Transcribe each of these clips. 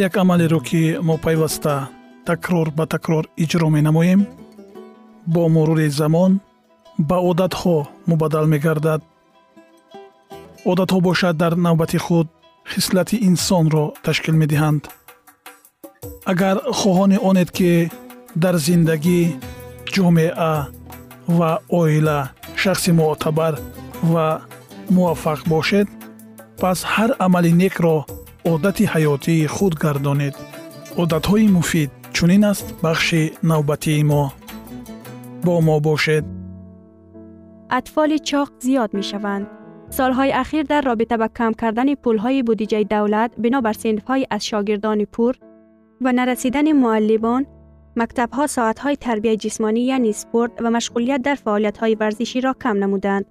یک عملی رو که ما پیوسته تکرار به تکرار اجرا می نماییم، با مرور زمان به عادت ها مبدل می گردد. عادت‌ها باشد در نوبت خود خصلت انسان را تشکیل می‌دهند. اگر خواهان آنید که در زندگی، جامعه و عائله شخص معتبر و موفق باشید، پس هر عمل نیک را عادت حیاتی خود گردانید. عادت‌های مفید چنین است بخش نوبتی ما. با ما باشید. اطفال چاق زیاد می‌شوند. سالهای اخیر در رابطه با کم کردن پولهای بودجه دولت بنابر صنف‌های از شاگردان پور و نرسیدن معلمان، مکتب‌ها ساعت‌های تربیت جسمانی یعنی اسپورت و مشغولیت در فعالیت‌های ورزشی را کم نمودند.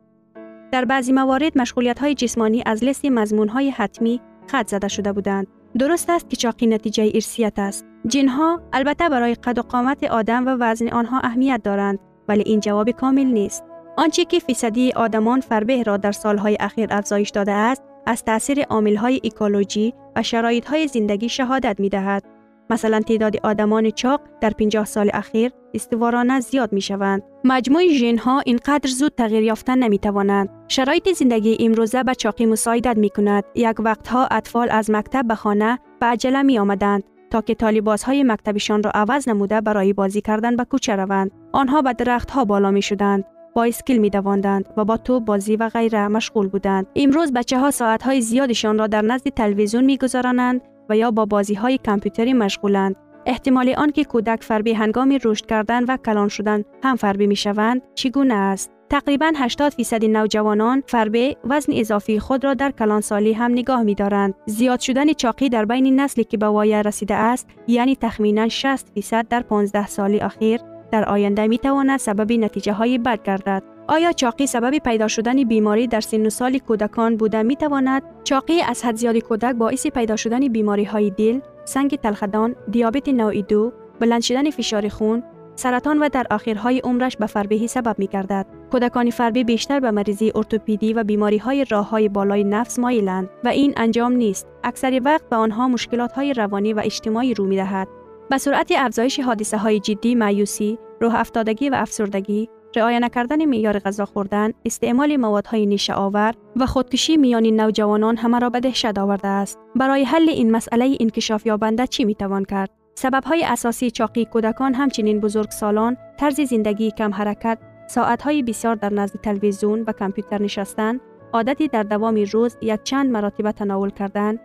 در بعضی موارد مشغولیت‌های جسمانی از لیست مضمون‌های حتمی خط زده شده بودند. درست است که چاقی نتیجه ارثیت است. جن‌ها البته برای قد و قامت آدم و وزن آنها اهمیت دارند، ولی این جواب کامل نیست. آنچه که فیصدی آدمان فربه را در سالهای اخیر افزایش داده است، از تأثیر عامل‌های اکولوژی و شرایط‌های زندگی شهادت می‌دهد. مثلا تعداد آدمان چاق در 50 سال اخیر استوارانه زیاد می‌شوند. مجموع ژن‌ها اینقدر زود تغییر یافته نمی‌توانند. شرایط زندگی امروزه به چاقی مساعدت می‌کند. یک وقتها اطفال از مکتب به خانه به عجله می‌آمدند تا که طالب‌های مکتبشان را عوض نموده برای بازی کردن به کوچه روند. آنها به درخت‌ها بالا می‌شدند، بایسکل می‌دواندند و با توپ بازی و غیره مشغول بودند. امروز بچه‌ها ساعت‌های زیادشان را در نزد تلویزیون می‌گذرانند و یا با بازی‌های کامپیوتری مشغولند. احتمال آنکه کودک فربه هنگام رشد کردن و کلان شدن هم فربه می‌شوند چگونه است؟ تقریباً 80% نوجوانان فربه وزن اضافی خود را در کلانسالی هم نگاه می‌دارند. زیاد شدن چاقی در بین نسلی که به وای رسیده است، یعنی تخمیناً 60% در 15 سال اخیر، در آینده میتواند سبب نتیجه های بد گردد. آیا چاقی سبب پیدا شدن بیماری در سن و سال کودکان بوده میتواند؟ چاقی از حد زیاد کودک باعث پیدا شدن بیماری های دل، سنگ تلخدان، دیابت نوع 2، بلند شدن فشار خون، سرطان و در آخرهای عمرش به فربهی سبب میگردد. کودکان فربه بیشتر به مریضی ارتوپدی و بیماری های راه های بالای نفس مایلند و این انجام نیست. اکثر وقت به آنها مشکلات های روانی و اجتماعی رو میدهد. به سرعت افزایش حادثه های جدی مایوسی، روح افتادگی و افسردگی، رعایت نکردن معیار غذا خوردن، استعمال موادهای نشه آور و خودکشی میان نوجوانان همه را به دهشت آورده است. برای حل این مسئله انکشاف یابنده چی میتوان کرد؟ سبب های اساسی چاقی کودکان همچنین بزرگسالان، طرز زندگی کم حرکت، ساعت های بسیار در نزد تلویزیون و کامپیوتر نشستن، عادتی در دوام روز یک چند مرتبه تناول کردن،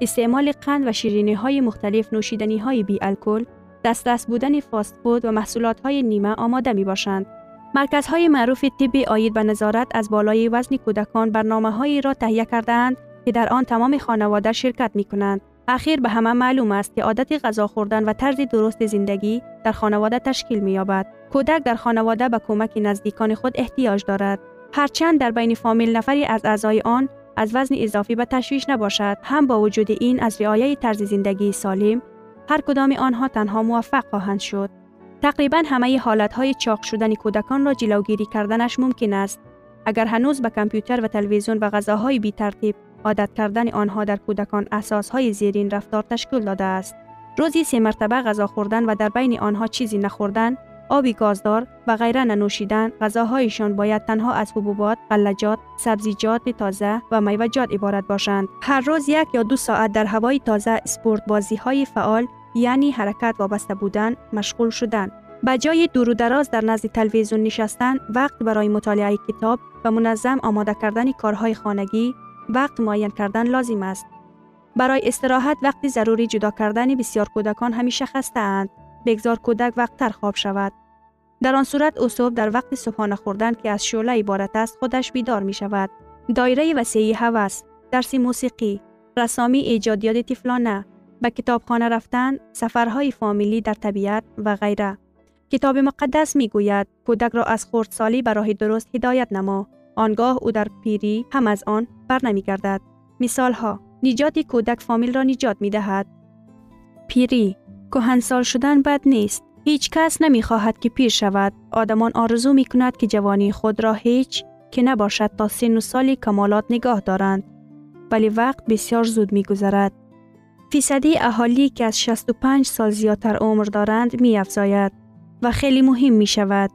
استعمال قند و شیرینی‌های مختلف، نوشیدنی‌های بی الکل، دست بودن فاست فود و محصولات‌های نیمه آماده می‌باشند. مرکزهای معروف طب عاید به نظارت از بالای وزن کودکان برنامه‌هایی را تهیه کرده‌اند که در آن تمام خانواده شرکت می‌کنند. اخیر به همه معلوم است که عادت غذا خوردن و طرز درست زندگی در خانواده تشکیل می‌یابد. کودک در خانواده به کمک نزدیکان خود احتیاج دارد. هرچند در بین فامیل نفری از اعضای آن از وزن اضافی به تشویش نباشد، هم با وجود این از رعایت طرز زندگی سالم هر کدام آنها تنها موفق خواهند شد. تقریبا همه حالتهای چاق شدن کودکان را جلوگیری کردنش ممکن است اگر هنوز به کامپیوتر و تلویزیون و غذاهای بی ترتیب عادت کردن آنها در کودکان اساسهای زیرین رفتار تشکیل داده است. روزی 3 مرتبه غذا خوردن و در بین آنها چیزی نخوردن، آبی گازدار و غیره ننوشیدن، غذاهایشان باید تنها از حبوبات، غلجات، سبزیجات تازه و میوه‌جات عبارت باشند. هر روز 1 یا 2 ساعت در هوای تازه، اسپورت بازی‌های فعال یعنی حرکت وابسته بودن، مشغول شدن. به جای دور و دراز در نزد تلویزیون نشستن، وقت برای مطالعه کتاب و منظم آماده کردن کارهای خانگی، وقت معین کردن لازم است. برای استراحت وقتی ضروری جدا کردن بسیار کودکان همیشه خسته اند. بگذار کودک وقت تر خواب شود. در آن صورت او صبح در وقت صبحانه خوردن که از شعله عبارت است خودش بیدار می شود. دایره وسیعی هوس، درس موسیقی، رسامی، ایجادیات طفلانه، به کتابخانه رفتن، سفرهای فامیلی در طبیعت و غیره. کتاب مقدس می گوید کودک را از خردسالی به راه درست هدایت نما، آنگاه او در پیری هم از آن برنمیگردد. مثال ها: نجات کودک فامیل را نجات می دهد. پیری، کهنسال شدن بد نیست. هیچ کس نمی خواهد که پیر شود. آدمان آرزو می کند که جوانی خود را هیچ که نباشد تا سن و سال کمالات نگاه دارند. ولی وقت بسیار زود می گذرد. فیصدی اهالی که از 65 سال زیادتر عمر دارند می افزاید و خیلی مهم می شود.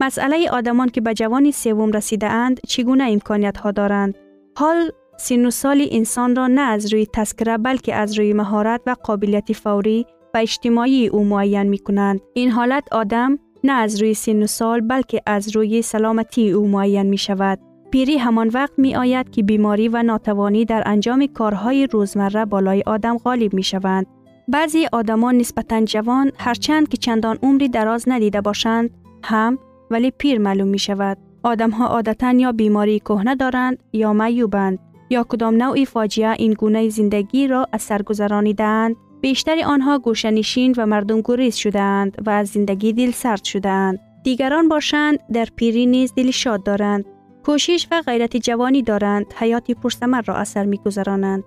مسئله آدمان که به جوانی سوم رسیده اند چگونه امکانیت ها دارند. حال سن و سال انسان را نه از روی تذکره بلکه از روی مهارت و قابلیت فوری و اجتماعی او معین می کنند. این حالت آدم نه از روی سن و سال بلکه از روی سلامتی او معین می شود. پیری همان وقت می آید که بیماری و ناتوانی در انجام کارهای روزمره بالای آدم غالب می شوند. بعضی آدمان نسبتاً جوان هرچند که چندان عمری دراز ندیده باشند هم ولی پیر معلوم می شود. آدم ها عادتاً یا بیماری کهنه دارند یا معیوبند یا کدام نوعی فاجعه این گونه زندگی را از سر گذرانیده‌اند. بیشتر آنها گوشه‌نشین و مردم گریز شده‌اند و از زندگی دل سرد شده‌اند. دیگران باشند در پیری نیز دل شاد دارند. کوشش و غیرت جوانی دارند، حیاتی پرثمر را اثر می‌گذرانند.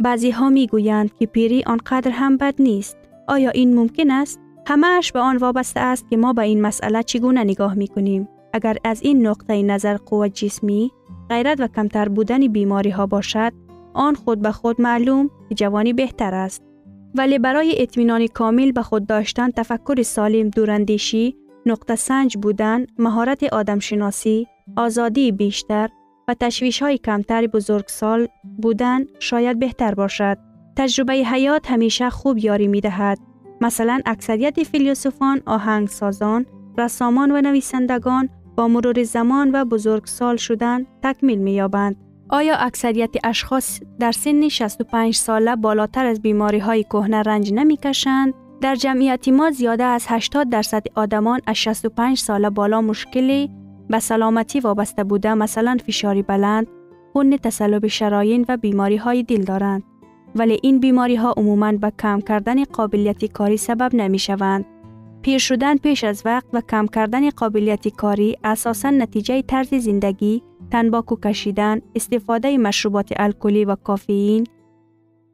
بعضی ها می‌گویند که پیری آنقدر هم بد نیست. آیا این ممکن است؟ همه‌اش به آن وابسته است که ما به این مسئله چگونه نگاه می‌کنیم. اگر از این نقطه نظر قوت جسمی، غیرت و کمتر بودن بیماری‌ها باشد، آن خود به خود معلوم که جوانی بهتر است. ولی برای اطمینان کامل به خود داشتن، تفکر سالم، دوراندیشی، نقطه سنج بودن، مهارت آدمشناسی، آزادی بیشتر و تشویش‌های کمتر بزرگسال بودن شاید بهتر باشد. تجربه حیات همیشه خوب یاری می‌دهد. مثلا اکثریت فیلسوفان، آهنگسازان، رسامان و نویسندگان با مرور زمان و بزرگسال شدن تکمیل می‌یابند. آیا اکثریت اشخاص در سن 65 ساله بالاتر از بیماری‌های کهنه رنج نمی‌کشند؟ در جمعیت ما زیاده از 80% آدمان از 65 ساله بالا مشکلی به سلامتی وابسته بوده، مثلا فشاری بلند، خون، تصلب شرايين و بیماری‌های دل دارند. ولی این بیماری‌ها عموماً به کم کردن قابلیت کاری سبب نمی‌شوند. پیر شدن پیش از وقت و کم کردن قابلیت کاری اساساً نتیجه طرز زندگی، تنباکو کشیدن، استفاده مشروبات الکلی و کافئین،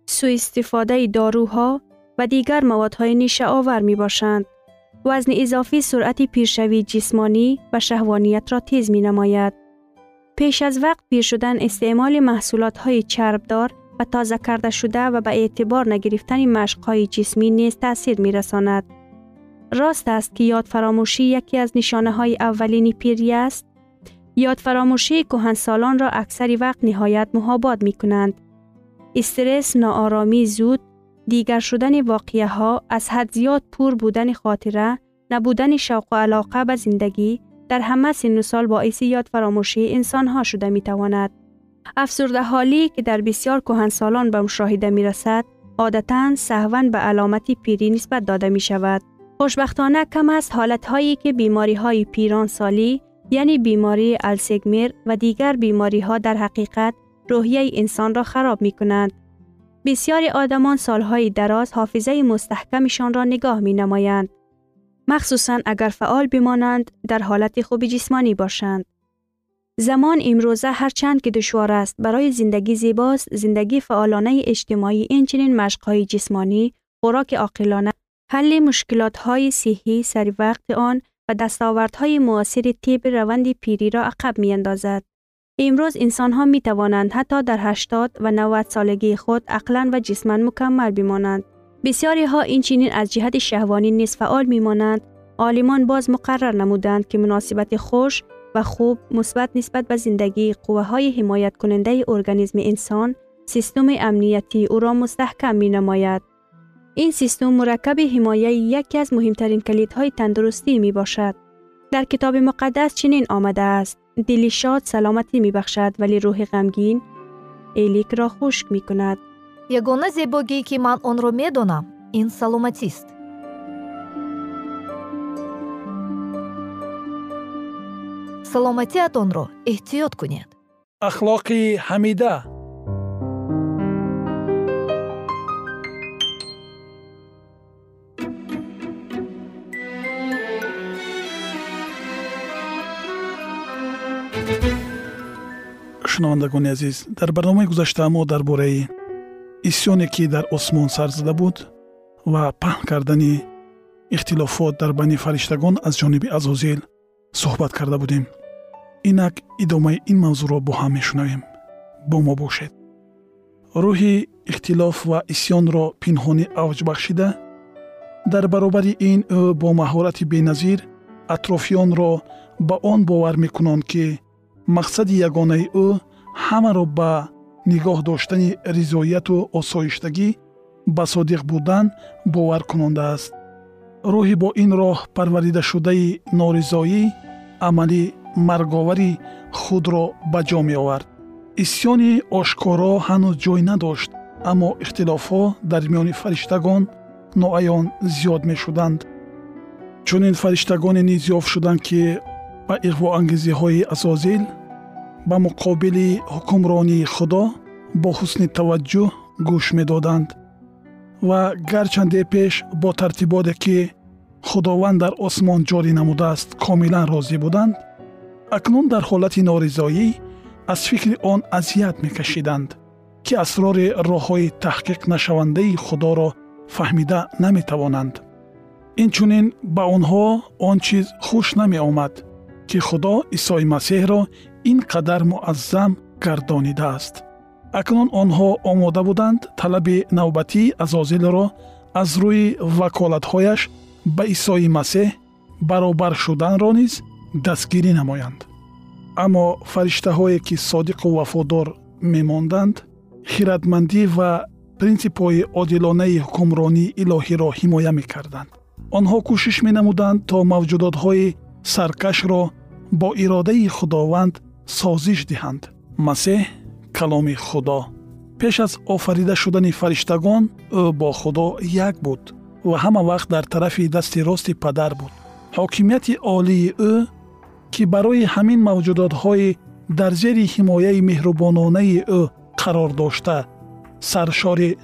سوء استفاده داروها و دیگر موادهای نیشه آور می باشند. وزن اضافی سرعت پیرشوی جسمانی و شهوانیت را تیز می نماید. پیش از وقت پیر شدن استعمال محصولاتهای چربدار و تازه کرده شده و به اعتبار نگرفتن مشقهای جسمی نیز تأثیر می رساند. راست است که یاد فراموشی یکی از نشانه های اولین پیری است. یاد فراموشی کهنسالان را اکثر وقت نهایت محاباد می کنند. استرس، ناآرامی زود، دیگر شدن واقعه ها، از حد زیاد پور بودن خاطره، نبودن شوق و علاقه به زندگی در همه سن و سال باعث یاد فراموشی انسان ها شده می تواند. افسرده حالی که در بسیار کهنسالان به مشاهده می رسد، عادتاً سهواً به علامت پیری نسبت داده می شود. خوشبختانه کم است حالت‌هایی که بیماری‌های پیران سالی یعنی بیماری الزایمر و دیگر بیماری‌ها در حقیقت روحیه انسان را خراب می‌کنند. بسیاری آدمان سال‌های دراز حافظه مستحکمشان را نگاه می‌نمایند، مخصوصاً اگر فعال بمانند، در حالت خوب جسمانی باشند. زمان امروزه هرچند که دشوار است، برای زندگی زیباست، زندگی فعالانه اجتماعی، اینچنین مشق‌های جسمانی خوراک عاقلانه، حل مشکلات‌های صحی سری وقت آن و دستاوردهای معاصر طب روند پیری را عقب می‌اندازد. امروز انسان‌ها می‌توانند حتی در 80 و 90 سالگی خود عقلاً و جسماً مکمل بمانند. بسیاری ها این چنین از جهت شهوانی نیز فعال می‌مانند. عالمان باز مقرر نمودند که مناسبت خوش و خوب مثبت نسبت به زندگی قوه‌های حمایت کننده ارگانیسم انسان، سیستم امنیتی او را مستحکم می‌نماید. این سیستم مرکب حمایه یکی از مهمترین کلیدهای تندرستی می باشد. در کتاب مقدس چنین آمده است: دل شاد سلامتی می بخشد ولی روح غمگین الیک را خشک می کند. یگانه زیبایی که من آن را می دانم این سلامتی است. سلامتیتان را احتیاط کنید. اخلاق حمیده. شنوندگان عزیز، در برنامه گذشته ما درباره اسیانی که در آسمان سر زده بود و پهن کردن اختلافات در بین فرشتگان از جانب عزازیل صحبت کرده بودیم. اینک ادامه این موضوع را با هم میشنویم. با ما باشید. روح اختلاف و اسیان را پنهانی اوج بخشیده، در برابر این او با مهارت بی‌نظیر اطرافیان را به آن باور میکنند که مقصد یگانه او همه را به نگاه داشتن رضایت و آسایشتگی به صادق بودن باور کننده است. روحی با این راه پروریده شده نارضایی عملی مرگاوری خود را به جا می آورد. اسیان آشکارا هنوز جای نداشت، اما اختلافها در میان فرشتگان نوعیان زیاد می شدند. چون این فرشتگان نیز یافت شدند که و اغوا انگیزی های عزازیل به مقابل حکمرانی خدا با حسن توجه گوش می دادند و گرچنده پیش با ترتیباتی که خداوند در آسمان جاری نموده است کاملا راضی بودند، اکنون در حالت نارضایی از فکر آن اذیت می کشیدند که اسرار راه های تحقیق نشونده خدا را فهمیده نمی توانند. این چنین به آنها آن چیز خوش نمی آمد که خدا عیسی مسیح را اینقدر معظم گردانیده است. اکنون آنها آماده بودند طلب نوبتی عزازیل را از روی وکالتهایش به عیسی مسیح برابر شدن را نیز دستگیری نمایند. اما فرشته هایی که صادق و وفادار میماندند خیرتمندی و پرینسیپ های عادلانه حکمرانی الهی را حمایه میکردند. آنها کوشش مینمودند تا موجودات های سرکش را با اراده خداوند سازش دهند. مسیح کلام خدا پیش از آفریده شدن فرشتگان او با خدا یک بود و همه وقت در طرف دست راست پدر بود. حاکمیت عالی او که برای همین موجودات های در زیر حمایه مهربانانه او قرار داشته سرشار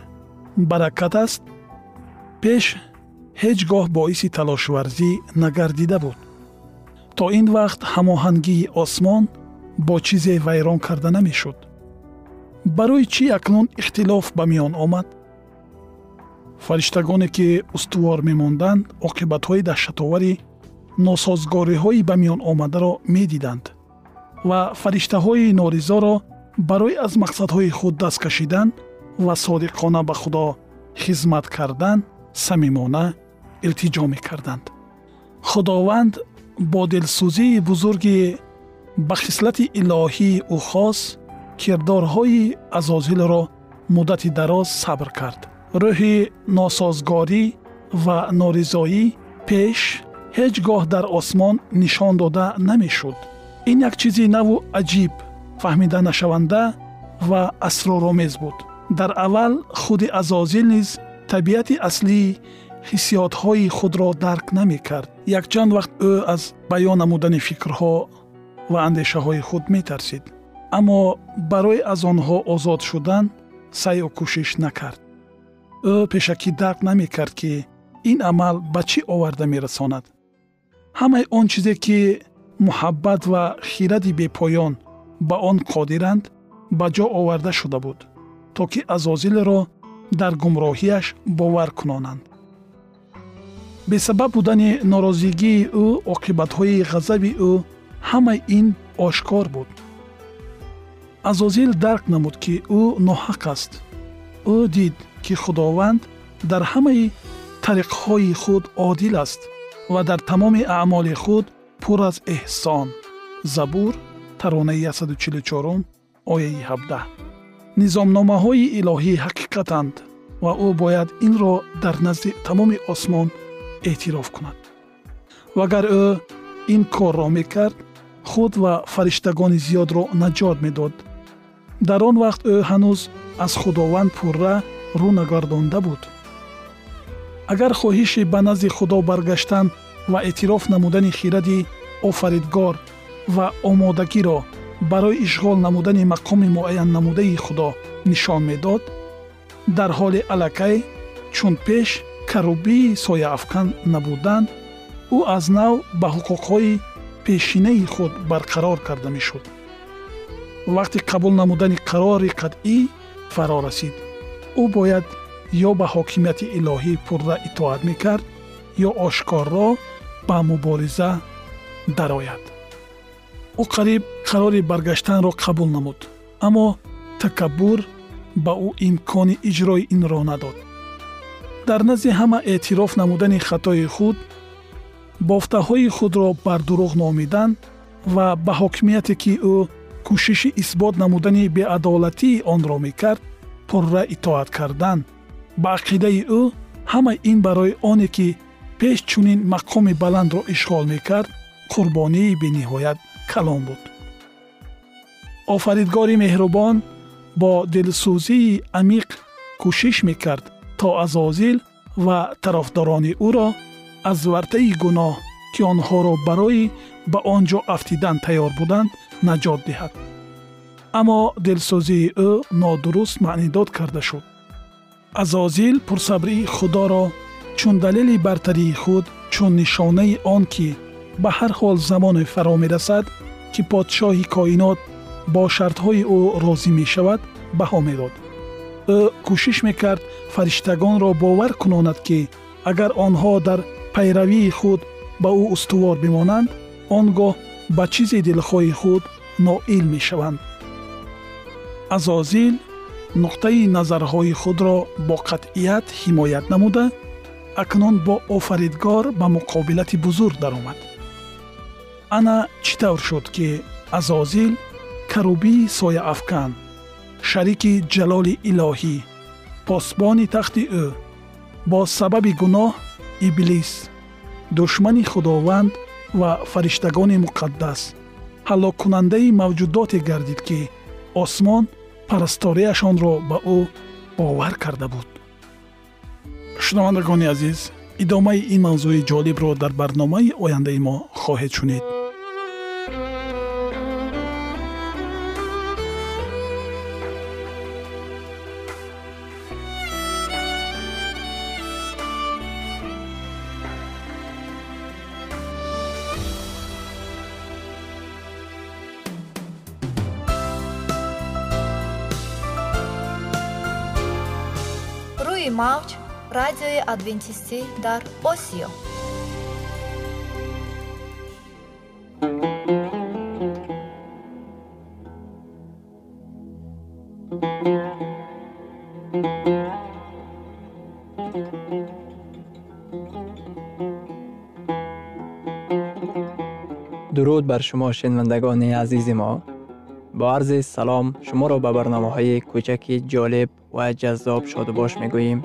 برکت است، پیش هیچگاه باعث تلاش ورزی نگردیده بود. تا این وقت هماهنگی آسمان با چیز ویران کرده نمی شد. برای چی اکنون اختلاف به میان آمد؟ فرشتگانی که استوار می ماندند عاقبت‌های دهشت‌آور ناسازگاری‌های به میان آمده را می دیدند و فرشته‌های نارضا را برای از مقصدهای خود دست کشیدن و صادقانه به خدا خدمت کردن صمیمانه التجا می کردند. خداوند با دلسوزی بزرگ به خصلت الهی او خاص کردارهای عزازیل را مدت دراز صبر کرد. روح ناسازگاری و نارضایی پیش هیچگاه در آسمان نشان داده نمی شد. این یک چیزی نو و عجیب فهمیده نشونده و اسرارآمیز بود. در اول خود عزازیل نیز طبیعت اصلی حسیات‌های خود را درک نمی‌کرد. یک چند وقت او از بیان نمودن فکرها و اندیشه‌های خود می‌ترسید، اما برای از آنها آزاد شدن سعی و کوشش نکرد. او پیشکی درک نمی‌کرد که این عمل به چی آورده می‌رساند. همه آن چیزی که محبت و خیرت بی‌پایان به آن قادرند به جا آورده شده بود تا که عزازیل را дар гумроҳиаш бовар кунонанд. бесабаб будани норозигии ӯ, оқибатҳои ғазаби ӯ, ҳама ин ошкор буд. азозил дарк намуд, ки ӯ ноҳақ аст. ӯ дид, ки худованд дар ҳамаи тариқҳои худ одил аст ва дар тамоми аъмоли худ пур аз эҳсон. забур таронаи 144 ояи 17. низомномаҳои илоҳӣ ҳақиқатанд ва ӯ бояд инро дар назди тамоми осмон эътироф кунад. вагар ӯ ин корро мекард, худ ва фариштагони зиёдро наҷот медод. дар он вақт ӯ ҳанӯз аз худованд пурра рӯ нагардонда буд. агар хоҳиши ба назди худо баргаштан ва эътироф намудани хиради офаридгор ва омодагиро барои ишғол намудани мақоми муайяннамудаи худо нишон медод, дар ҳоли алакай чун пеш карубии сояафкан набудан, ӯ аз нав ба ҳуқуқҳои пешинаи худ барқарор карда мешуд. вақти қабул намудани қарори қатъӣ фаро расид, ӯ бояд ё ба ҳокимияти илоҳӣ пурра итоат мекард ё ошкорро ба мубориза дарояд. ӯ қариб қарори баргаштанро қабул намуд, аммо такаббур ба ӯ имкони иҷрои инро надод. дар назди ҳама эътироф намудани хатои худ, бофтаҳои худро бар дурӯғ номидан ва ба ҳокимияте, ки ӯ кӯшиши исбот намудани беадолатии онро мекард, пурра итоат кардан. ба ақидаи ӯ ҳама ин барои оне, ки пеш чунин мақоми баландро ишғол мекард, қурбонии бениҳоят калон буд. офаридгори меҳрубон бо дилсӯзии амиқ кӯшиш мекард, то азозил ва тарафдорони ӯро аз вартаи гуноҳ, ки онҳоро барои ба он ҷо афтидан тайёр буданд, наҷот диҳад. аммо дилсӯзии ӯ нодуруст маънидод карда шуд. азозил пурсабрии худоро чун далели бартарии худ, чун нишонаи он, ки ба ҳар ҳол замоне фаро мерасад, ки подшоҳи коинот бо шартҳои ӯ розӣ мешавад, баҳо медод. ӯ кӯшиш мекард фариштагонро бовар кунонад, ки агар онҳо дар пайравии худ ба ӯ устувор бимонанд, он гоҳ ба чизи дилхоҳи худ ноил мешаванд. азозил нуқтаи назарҳои худро бо қатъият ҳимоят намуда, акнун бо офаридгор ба муқобилати бузург даромад. ана чӣ тавр шуд, ки азозил карубии сояафкан, шарики ҷалоли илоҳӣ, посбони тахти ӯ, бо сабаби гуноҳ иблис, душмани худованд ва фариштагони муқаддас, ҳалоккунандаи мавҷудоте гардид, ки осмон парасторияшонро ба ӯ бовар карда буд. шунавандагони азиз, идомаи ин мавзӯи ҷолибро дар барномаи ояндаи мо хоҳед шунид. Мауч, радиои адвентисти дар Осио. درود بر شما شنوندگان عزیز ما. با عرض سلام شما را به برنامه‌های کوچکی جالب و جذاب شادباش میگوییم.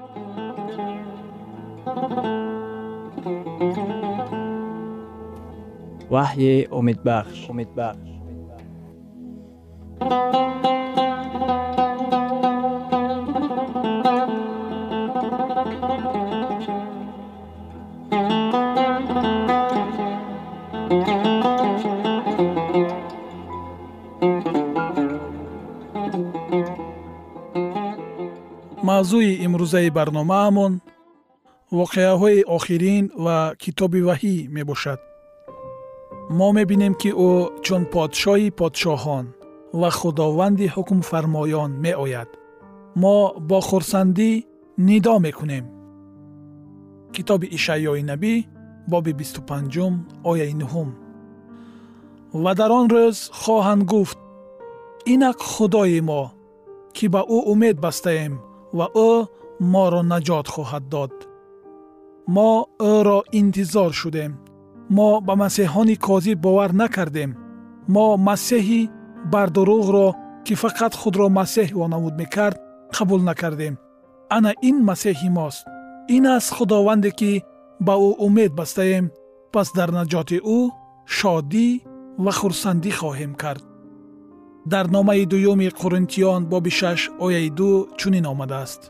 وحی امیدبخش. мавзӯи имрӯзаи барномаамон воқеаҳои охирин ва китоби ваҳӣ мебошад. мо мебинем ки ӯ чун подшоҳи подшоҳон ва худованди ҳукмфармоён меояд. мо бо хурсандӣ нидо мекунем. китоби ишаъёи набӣ боби 25 ояи 9: ва дар он рӯз хоҳанд гуфт: инак худои мо, ки ба ӯ умед бастаем ва ӯ моро наҷот хоҳад дод. мо ӯро интизор шудем. мо ба масеҳони козиб бовар накардем. мо масеҳи бардуруғро, ки фақат худро масеҳ вонамуд мекард, қабул накардем. ана ин масеҳи мост. ин аст худованде, ки ба ӯ умед бастаем, пас дар наҷоти ӯ шодӣ ва хурсандӣ хоҳем кард. дар номаи дуюми қуринтиён боби 6 ояи 2 чунин омадааст: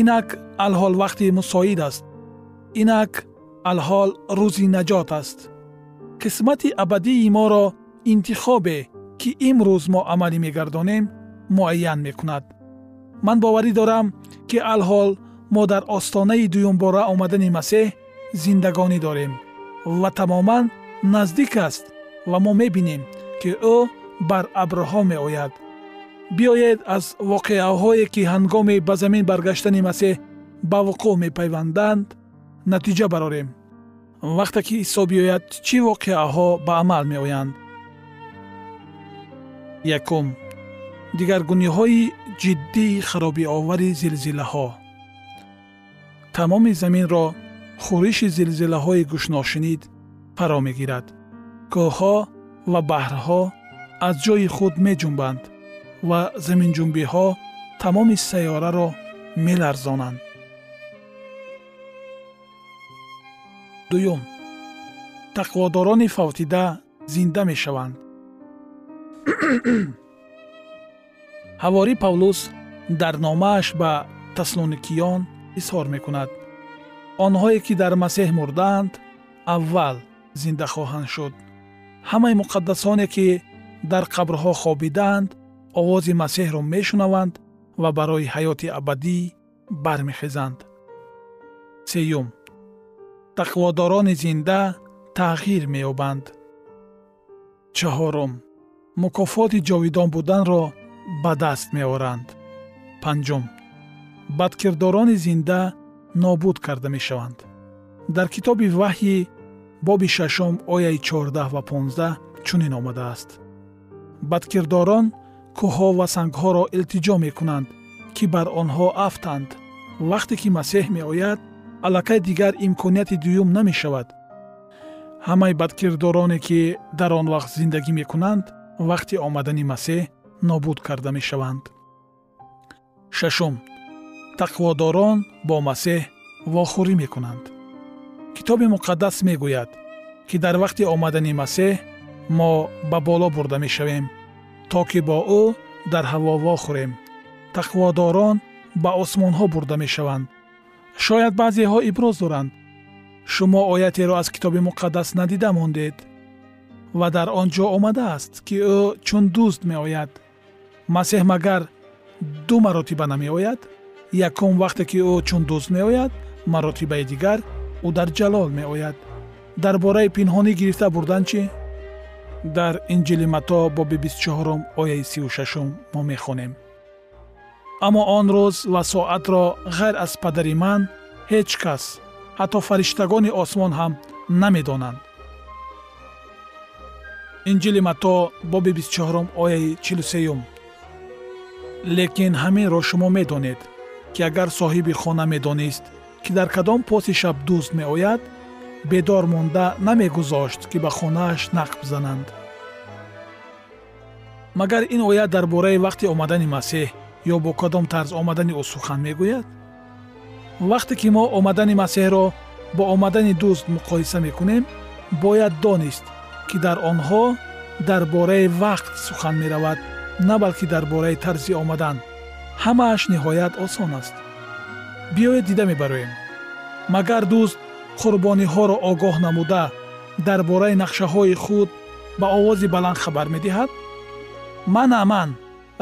инак алҳол вақти мусоид аст. инак алҳол рӯзи наҷот аст. қисмати абадии моро интихобе, ки имрӯз мо амалӣ мегардонем, муайян мекунад. ман боварӣ дорам, ки алҳол мо дар остонаи дуюмбора омадани масеҳ зиндагонӣ дорем ва тамоман наздик аст, ва мо мебинем, ки ӯ бар абрҳо меояд. биёед аз воқеаҳое, ки ҳангоми ба замин баргаштани масеҳ ба вуқӯъ мепайванданд, натиҷа барорем. вақте ки исо биёяд, чӣ воқеаҳо ба амал меоянд? 1. дигаргуниҳои ҷиддии харобиовари зилзилаҳо. тамоми заминро хӯриши зилзилаҳои гӯшношинид фаро мегирад. кӯҳҳо ва баҳрҳо аз ҷои худ меҷунбанд ва заминҷунбиҳо тамоми сайёраро меларзонанд. 2. тақводорони фавтида зинда мешаванд. ҳавори павлус дар номааш ба таслоникиён изҳор мекунад: онҳое, ки дар масеҳ мурдаанд, аввал зинда хоҳанд шуд. ҳамаи муқаддасоне, ки дар қабрҳо хобидаанд, овози масеҳро мешунаванд ва барои ҳаёти абадӣ бармехезанд. 3. тақводорони зинда тағйир меёбанд. 4. мукофоти ҷовидон буданро ба даст меоранд. 5. бадкирдорони зинда нобуд карда мешаванд. дар китоби ваҳйи боби 6 ояи 14 ва 15 чунин омадааст: бадкирдорон кӯҳҳо ва сангҳоро илтиҷо мекунанд, ки бар онҳо афтанд. вақте ки масеҳ меояд, аллакай дигар имконияти дуюм намешавад. ҳамаи бадкирдороне, ки дар он вақт зиндагӣ мекунанд, вақти омадани масеҳ нобуд карда мешаванд. 6. тақводорон бо масеҳ вохӯрӣ мекунанд. китоби муқаддас мегӯяд, ки дар вақти омадани масеҳ мо ба боло бурда мешавем, то ки бо ӯ дар ҳаво вохӯрем. тақводорон ба осмонҳо бурда мешаванд. шояд баъзеҳо иброз доранд: шумо оятеро аз китоби муқаддас надида мондед, ва дар он ҷо омадааст, ки ӯ чун дӯст меояд. масеҳ магар ду маротиба намеояд? якум вақте ки ӯ чун дӯст меояд, маротибаи дигар ӯ дар ҷалол меояд. дар бораи пинҳонӣ гирифта бурдан чӣ? дар инҷили Матто боби 24 ояи 36 мо мехонем: аммо он рӯз ва соатро ғайр аз падари ман ҳеҷ кас, ҳатто фариштагони осмон ҳам намедонанд. инҷили Матто боби 24 ояи 43: лекин ҳаминро шумо медонед, ки агар соҳиби хона медонист, ки дар кадом поси шаб дӯст меояд, бедор монда намегузошт, ки ба хонааш нақ бзананд. магар ин оят дар бораи вақти омадани масеҳ ё бо кадом тарз омадани ӯ сухан мегӯяд? вақте ки мо омадани масеҳро бо омадани дӯст муқоиса мекунем, бояд донист, ки дар онҳо дар бораи вақт сухан меравад, на балки дар бораи тарзи омадан. ҳамааш ниҳоят осон аст. биёед дида мебароем. магар дӯст қурбониҳоро огоҳ намуда, дар бораи нақшаҳои худ ба овози баланд хабар медиҳад: ман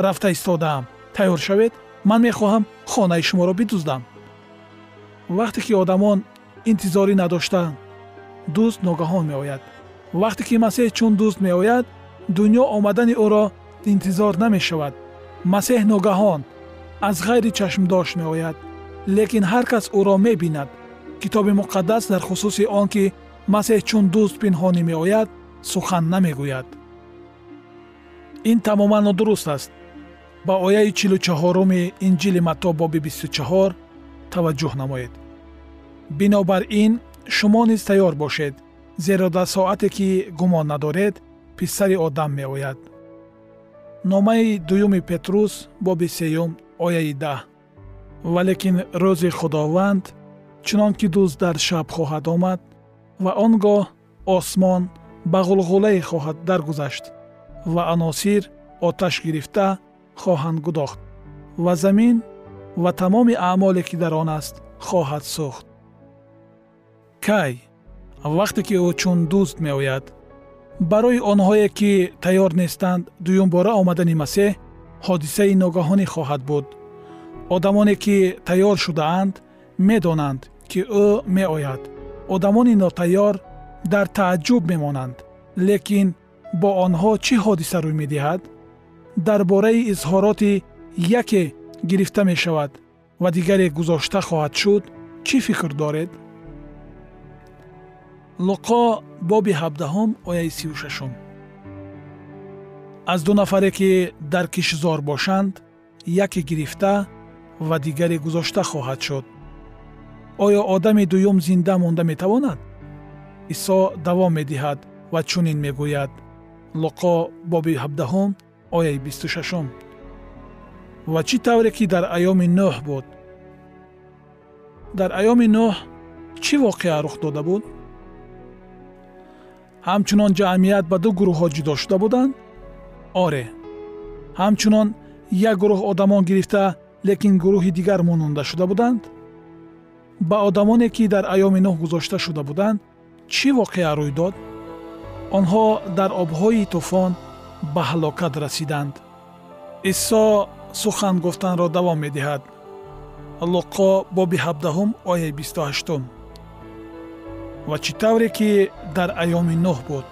рафта истодаам, тайёр шавед, ман мехоҳам хонаи шуморо бидуздам. вақте ки одамон интизорӣ надоштанд, дӯст ногаҳон меояд. вақте ки масеҳ чун дӯст меояд, дунё омадани ӯро интизор намешавад. масеҳ ногаҳон аз ғайри чашмдошт меояд, лекин ҳар кас ӯро мебинад. китоби муқаддас дар хусуси он ки масеҳ чун дӯст пинҳонӣ меояд, сухан намегӯяд. ин тамоман нодуруст аст. ба ояи 44-уми инҷили Матто боби 24 таваҷҷӯҳ намоед. бинобар ин шумо низ тайёр бошед, зеро дар соате ки гумон надоред, писари одам меояд. номаи дуюми Петрус боби 3 ояи 10. валекин рӯзи Худованд чунон ки дӯст дар шаб хоҳад омад, ва он гоҳ осмон ба ғулғулае хоҳад даргузашт, ва аносир оташ гирифта хоҳанд гудохт, ва замин ва тамоми аъмоле ки дар он аст хоҳад сӯхт. кай вақте ки ӯ чун дӯст меояд, барои онҳое ки тайёр нестанд дуюмбора омадани масеҳ ҳодисаи ногаҳонӣ хоҳад буд. одамоне ки тайёр шудаанд медонанд ки ӯ меояд. одамони нотайёр дар тааҷҷуб мемонанд, лекин бо онҳо чӣ ҳодиса рӯй медиҳад? дар бораи изҳороти яке гирифта мешавад ва дигаре гузошта хоҳад шуд, чӣ фикр доред? луқо боби 17 ояи 36. аз ду нафаре ки дар кишзор бошанд, яке гирифта ва дигаре гузошта хоҳад шуд. оё одами дуюм зинда монда метавонад? исо давом медиҳад ва чунин мегӯяд. луқо боби 17 ояи 26. ва чӣ тавре ки дар айёми Нӯҳ буд? дар айёми Нӯҳ чӣ воқеа рух дода буд? ҳамчунон ҷамъият ба ду гурӯҳҳо ҷудо шуда буданд? оре. ҳамчунон як гурӯҳ одамон гирифта, лекин гурӯҳи дигар монанда шуда буданд? ба одамоне ки дар айёми Нӯҳ гузошта шуда буданд, чӣ воқеа рӯй дод? онҳо дар обҳои тӯфон ба ҳалокат расиданд. исо сухан гуфтанро давом медиҳад. луқо боби 17 ояи 28. ва чӣ тавре ки дар айёми Нӯҳ буд?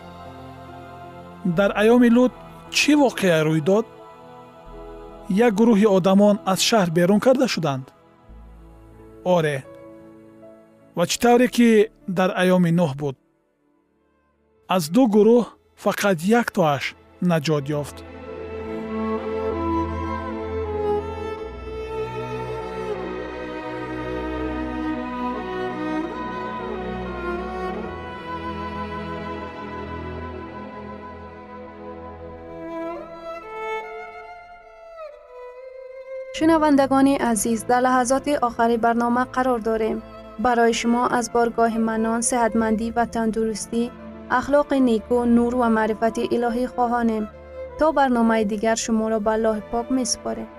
дар айёми Лут чӣ воқеа рӯй дод? як гурӯҳи одамон аз шаҳр берун карда шуданд? оре. ва чӣ тавре ки дар айёми Нӯҳ буд? аз ду гурӯҳ фақат як тоаш наҷот ёфт. شنوندگان عزیز، در لحظات آخری برنامه قرار داریم. برای شما از بارگاه منان، صحتمندی و تندرستی، اخلاق نیکو، نور و معرفت الهی خواهانیم. تا برنامه دیگر شما را به الله پاک می‌سپاریم.